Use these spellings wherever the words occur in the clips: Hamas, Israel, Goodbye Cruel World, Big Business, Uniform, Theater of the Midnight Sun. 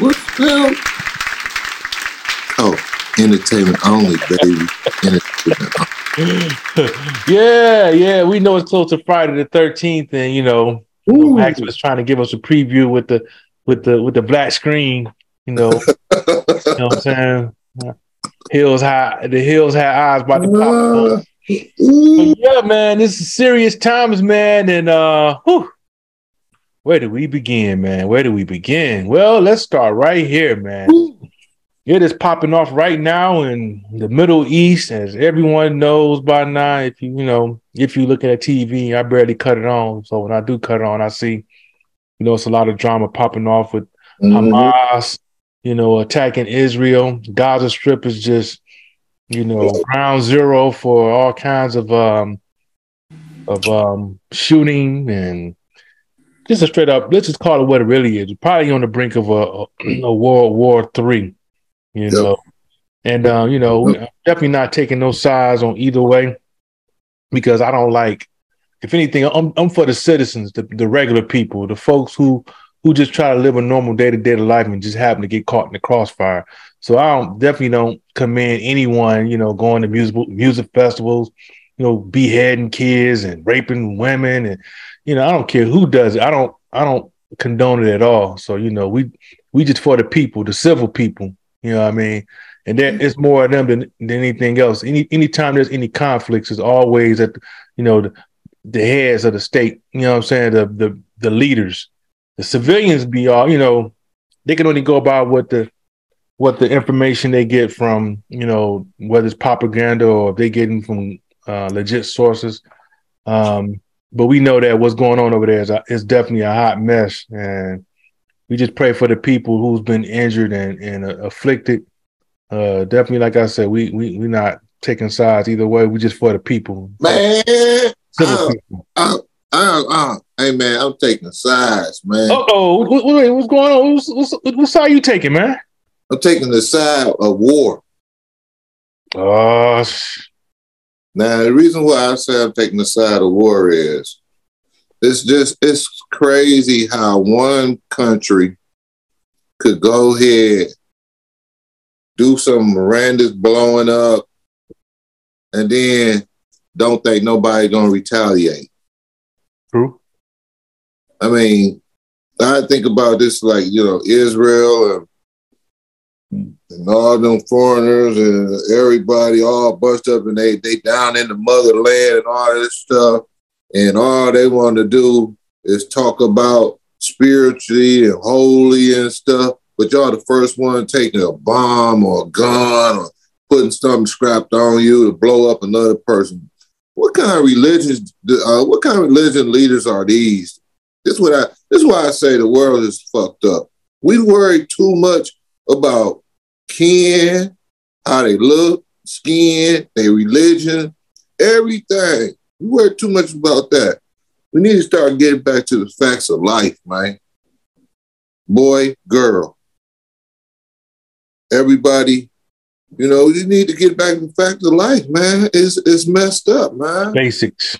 What film? Oh, entertainment only, baby. Entertainment only. Yeah. We know it's close to Friday the 13th, and Max was trying to give us a preview with the black screen. You know what I'm saying? The hills high eyes about to pop up. Yeah, man, this is serious times, man. And where do we begin, man? Well, let's start right here, man. It is popping off right now in the Middle East, as everyone knows by now. If you look at TV, I barely cut it on. So when I do cut it on, I see, it's a lot of drama popping off with Hamas, attacking Israel. Gaza Strip is just, ground zero for all kinds of shooting, and just a straight up, let's just call it what it really is. Probably on the brink of a World War III, I'm definitely not taking no sides on either way, because I don't like, if anything, I'm for the citizens, the regular people, the folks who just try to live a normal day-to-day life and just happen to get caught in the crossfire. So I definitely don't commend anyone, going to music festivals, beheading kids and raping women, and I don't care who does it. I don't condone it at all. So we just for the people, the civil people. You know what I mean? And that it's more of them than anything else. Anytime there's any conflicts, it's always at the heads of the state. You know what I'm saying? The leaders. The civilians be all, they can only go about what the information they get from, whether it's propaganda or if they're getting from legit sources. But we know that what's going on over there is definitely a hot mess. And we just pray for the people who's been injured and afflicted. Definitely, like I said, we're not taking sides either way. We just for the people. Man, hey, man, I'm taking sides, man. Uh-oh, what's going on? What side you taking, man? I'm taking the side of war. Now, the reason why I say I'm taking the side of war is it's crazy how one country could go ahead, do some Miranda's blowing up, and then don't think nobody's going to retaliate. True. I mean, I think about this like, Israel and all them foreigners and everybody all bust up and they down in the motherland and all this stuff. And all they want to do is talk about spiritually and holy and stuff. But y'all the first one taking a bomb or a gun or putting something scrapped on you to blow up another person. What kind of religion leaders are these? This is why I say the world is fucked up. We worry too much about kin, how they look, skin, their religion, everything. We worry too much about that. We need to start getting back to the facts of life, man. Boy, girl, everybody, you need to get back to the facts of life, man. It's messed up, man. Basics.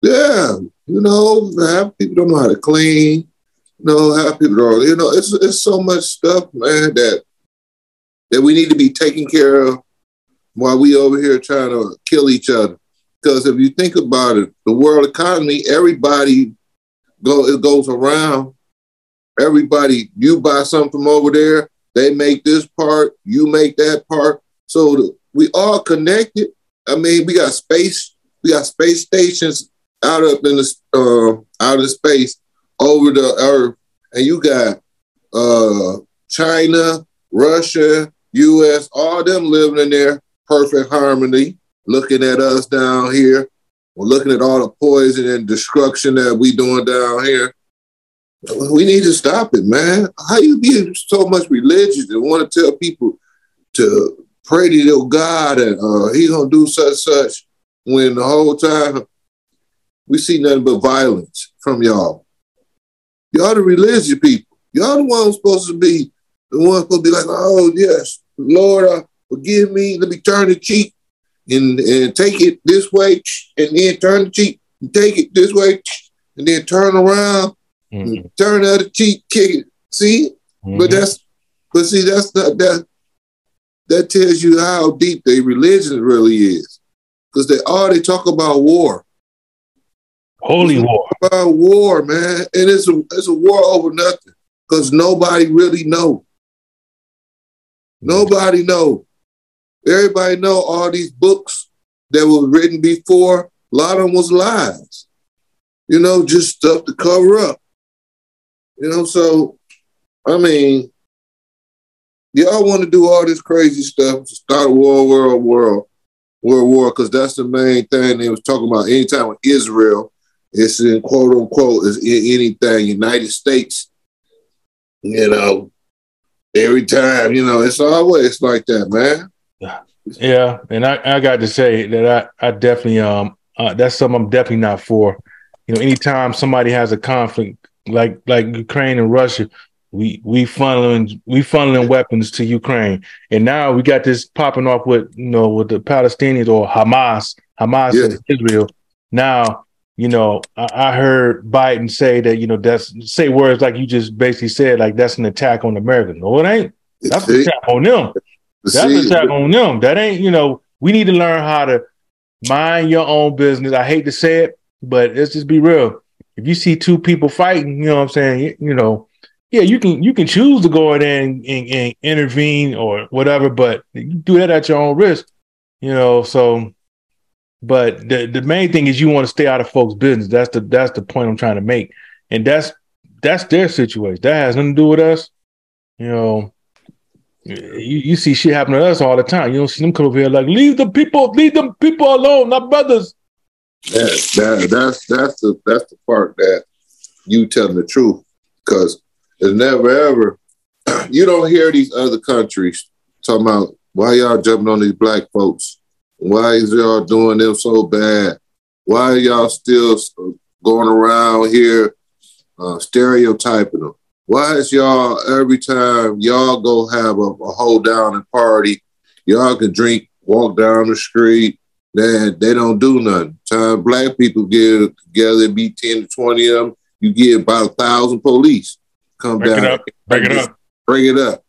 Yeah, half people don't know how to clean. Half people don't. It's so much stuff, man, that we need to be taking care of while we over here trying to kill each other. Because if you think about it, the world economy, it goes around. Everybody, you buy something from over there, they make this part, you make that part. So we all connected. I mean, we got space stations out up in the out of space over the earth, and you got China, Russia, U.S., all them living in there, perfect harmony. Looking at us down here, or looking at all the poison and destruction that we doing down here. We need to stop it, man. How you get so much religious and want to tell people to pray to your God and he gonna do such when the whole time we see nothing but violence from y'all. Y'all the religious people. Y'all the ones supposed to be like, oh yes, Lord, forgive me. Let me turn the cheek. And take it this way, and then turn the cheek, and take it this way, and then turn around, and turn the other cheek, kick it. See? Mm-hmm. But that's But see, that's not that. That tells you how deep their religion really is, because they talk about war, holy war, about war, man, and it's a war over nothing, because nobody really know. Nobody know. Everybody know all these books that were written before. A lot of them was lies, just stuff to cover up, So, I mean. Y'all want to do all this crazy stuff, start a world war, because that's the main thing they was talking about. Anytime with Israel, it's in quote unquote, is in anything United States. Every time, it's always like that, man. Yeah, and I got to say that I definitely that's something I'm definitely not for. Anytime somebody has a conflict like Ukraine and Russia. We funneling weapons to Ukraine, and now we got this popping off with with the Palestinians or Hamas yes. and Israel. Now I heard Biden say that say words like you just basically said, like that's an attack on America. No, it ain't. That's an attack on them. That's an attack on them. That ain't. We need to learn how to mind your own business. I hate to say it, but let's just be real. If you see two people fighting, you know what I'm saying. Yeah, you can choose to go in there and intervene or whatever, but you do that at your own risk, So, but the main thing is you want to stay out of folks' business. That's the point I'm trying to make, and that's their situation. That has nothing to do with us, You see shit happen to us all the time. You don't see them come over here like leave them people alone, not brothers. That's the part that you telling the truth, because. And never ever, you don't hear these other countries talking about why y'all jumping on these black folks? Why is y'all doing them so bad? Why are y'all still going around here stereotyping them? Why is y'all every time y'all go have a hold down and party, y'all can drink, walk down the street, they don't do nothing. Time black people get together, be 10 to 20 of them, you get about 1,000 police. Come break down. Bring it up.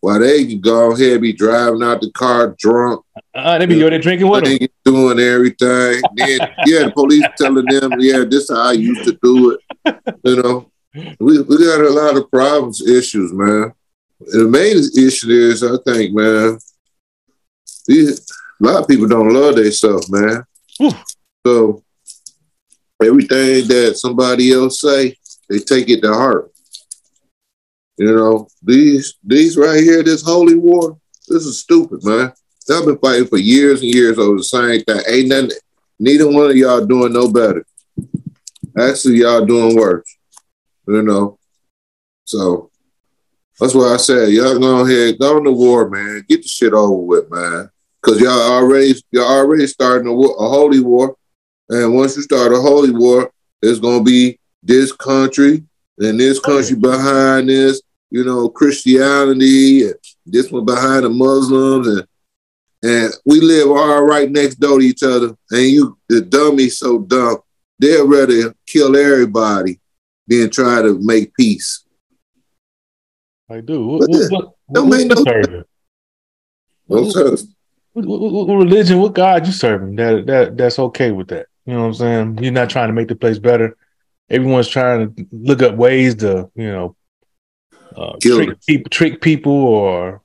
While they can go ahead and be driving out the car drunk. They be over there drinking with them. Doing everything. Then, the police telling them, this is how I used to do it. We got a lot of problems, issues, man. And the main issue is, I think, man, a lot of people don't love themselves, man. So everything that somebody else say, they take it to heart. These right here, this holy war, this is stupid, man. I've been fighting for years and years over the same thing. Ain't nothing, neither one of y'all doing no better. Actually, y'all doing worse, So that's why I said, y'all go ahead, go on the war, man. Get the shit over with, man. Because y'all already starting a holy war. And once you start a holy war, it's going to be this country and this country behind this. Christianity, and this one behind the Muslims, and we live all right next door to each other. And the dummies so dumb, they'd rather kill everybody than try to make peace. I do. What religion, what God you serving? That's okay with that. You know what I'm saying? You're not trying to make the place better. Everyone's trying to look up ways to, trick people or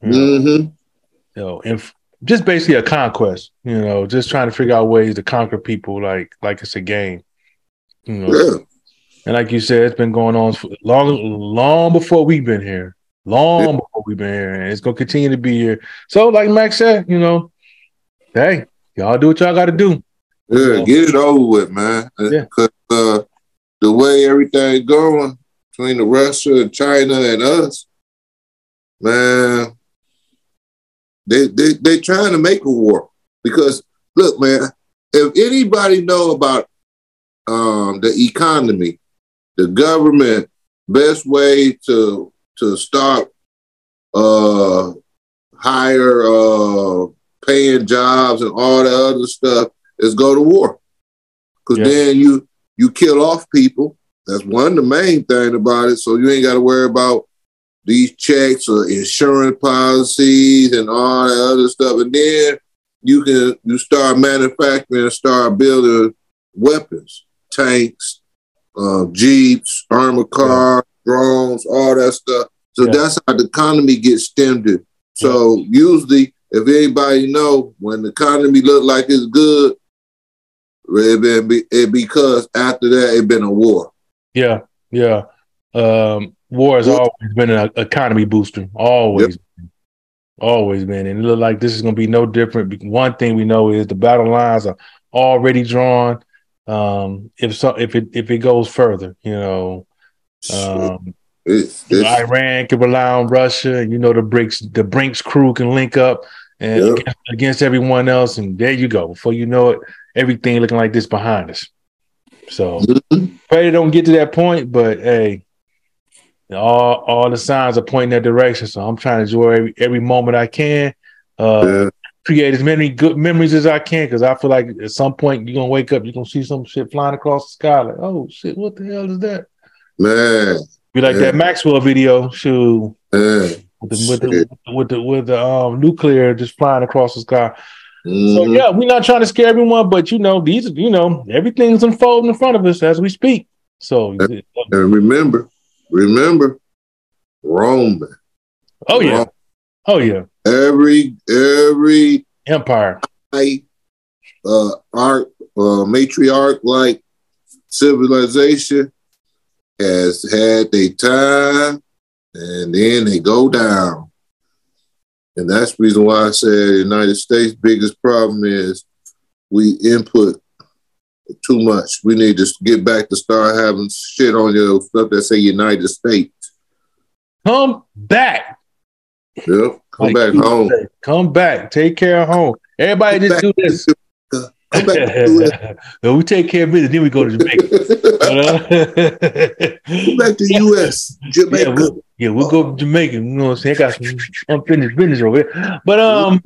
just basically a conquest, just trying to figure out ways to conquer people like it's a game. Yeah. And like you said, it's been going on for long before we've been here. And it's gonna continue to be here. So like Max said, hey, y'all do what y'all gotta do. Yeah, get it over with, man. Yeah. Cause the way everything's going. Between the Russia and China and us, man, they trying to make a war. Because look, man, if anybody know about the economy, the government, best way to start higher paying jobs and all the other stuff is go to war. Because then you kill off people. That's one of the main thing about it. So you ain't got to worry about these checks or insurance policies and all that other stuff. And then you start manufacturing and start building weapons, tanks, jeeps, armored cars, drones, all that stuff. So that's how the economy gets stemmed. So usually, if anybody know, when the economy look like it's good, it because after that, it been a war. Yeah, yeah. War has always been an economy booster. Always. Yep. Always been. And it look like this is going to be no different. One thing we know is the battle lines are already drawn. If it goes further, you know, Iran can rely on Russia, and you know the Brinks crew can link up and against everyone else, and there you go. Before you know it, everything looking like this behind us. So pray they don't get to that point, but hey, all the signs are pointing that direction. So I'm trying to enjoy every moment I can. Create as many good memories as I can, because I feel like at some point you're gonna wake up, you're gonna see some shit flying across the sky. Like, oh shit, what the hell is that? Man, be like that Maxwell video, shoot, with the nuclear just flying across the sky. Mm. So yeah, we're not trying to scare everyone, but you know everything's unfolding in front of us as we speak. So and remember, Rome. Oh yeah, Rome. Oh yeah. Every empire, matriarch-like civilization has had their time, and then they go down. And that's the reason why I said the United States' biggest problem is we input too much. We need to get back to start having shit on your stuff that say United States. Come back. Yep. Come back home. Come back. Take care of home. Everybody just do this. Come back. We take care of business, then we go to Jamaica. Come back to U.S. Jamaica. Yeah, we'll go to Jamaica. You know what I'm saying? I got some unfinished business over here. But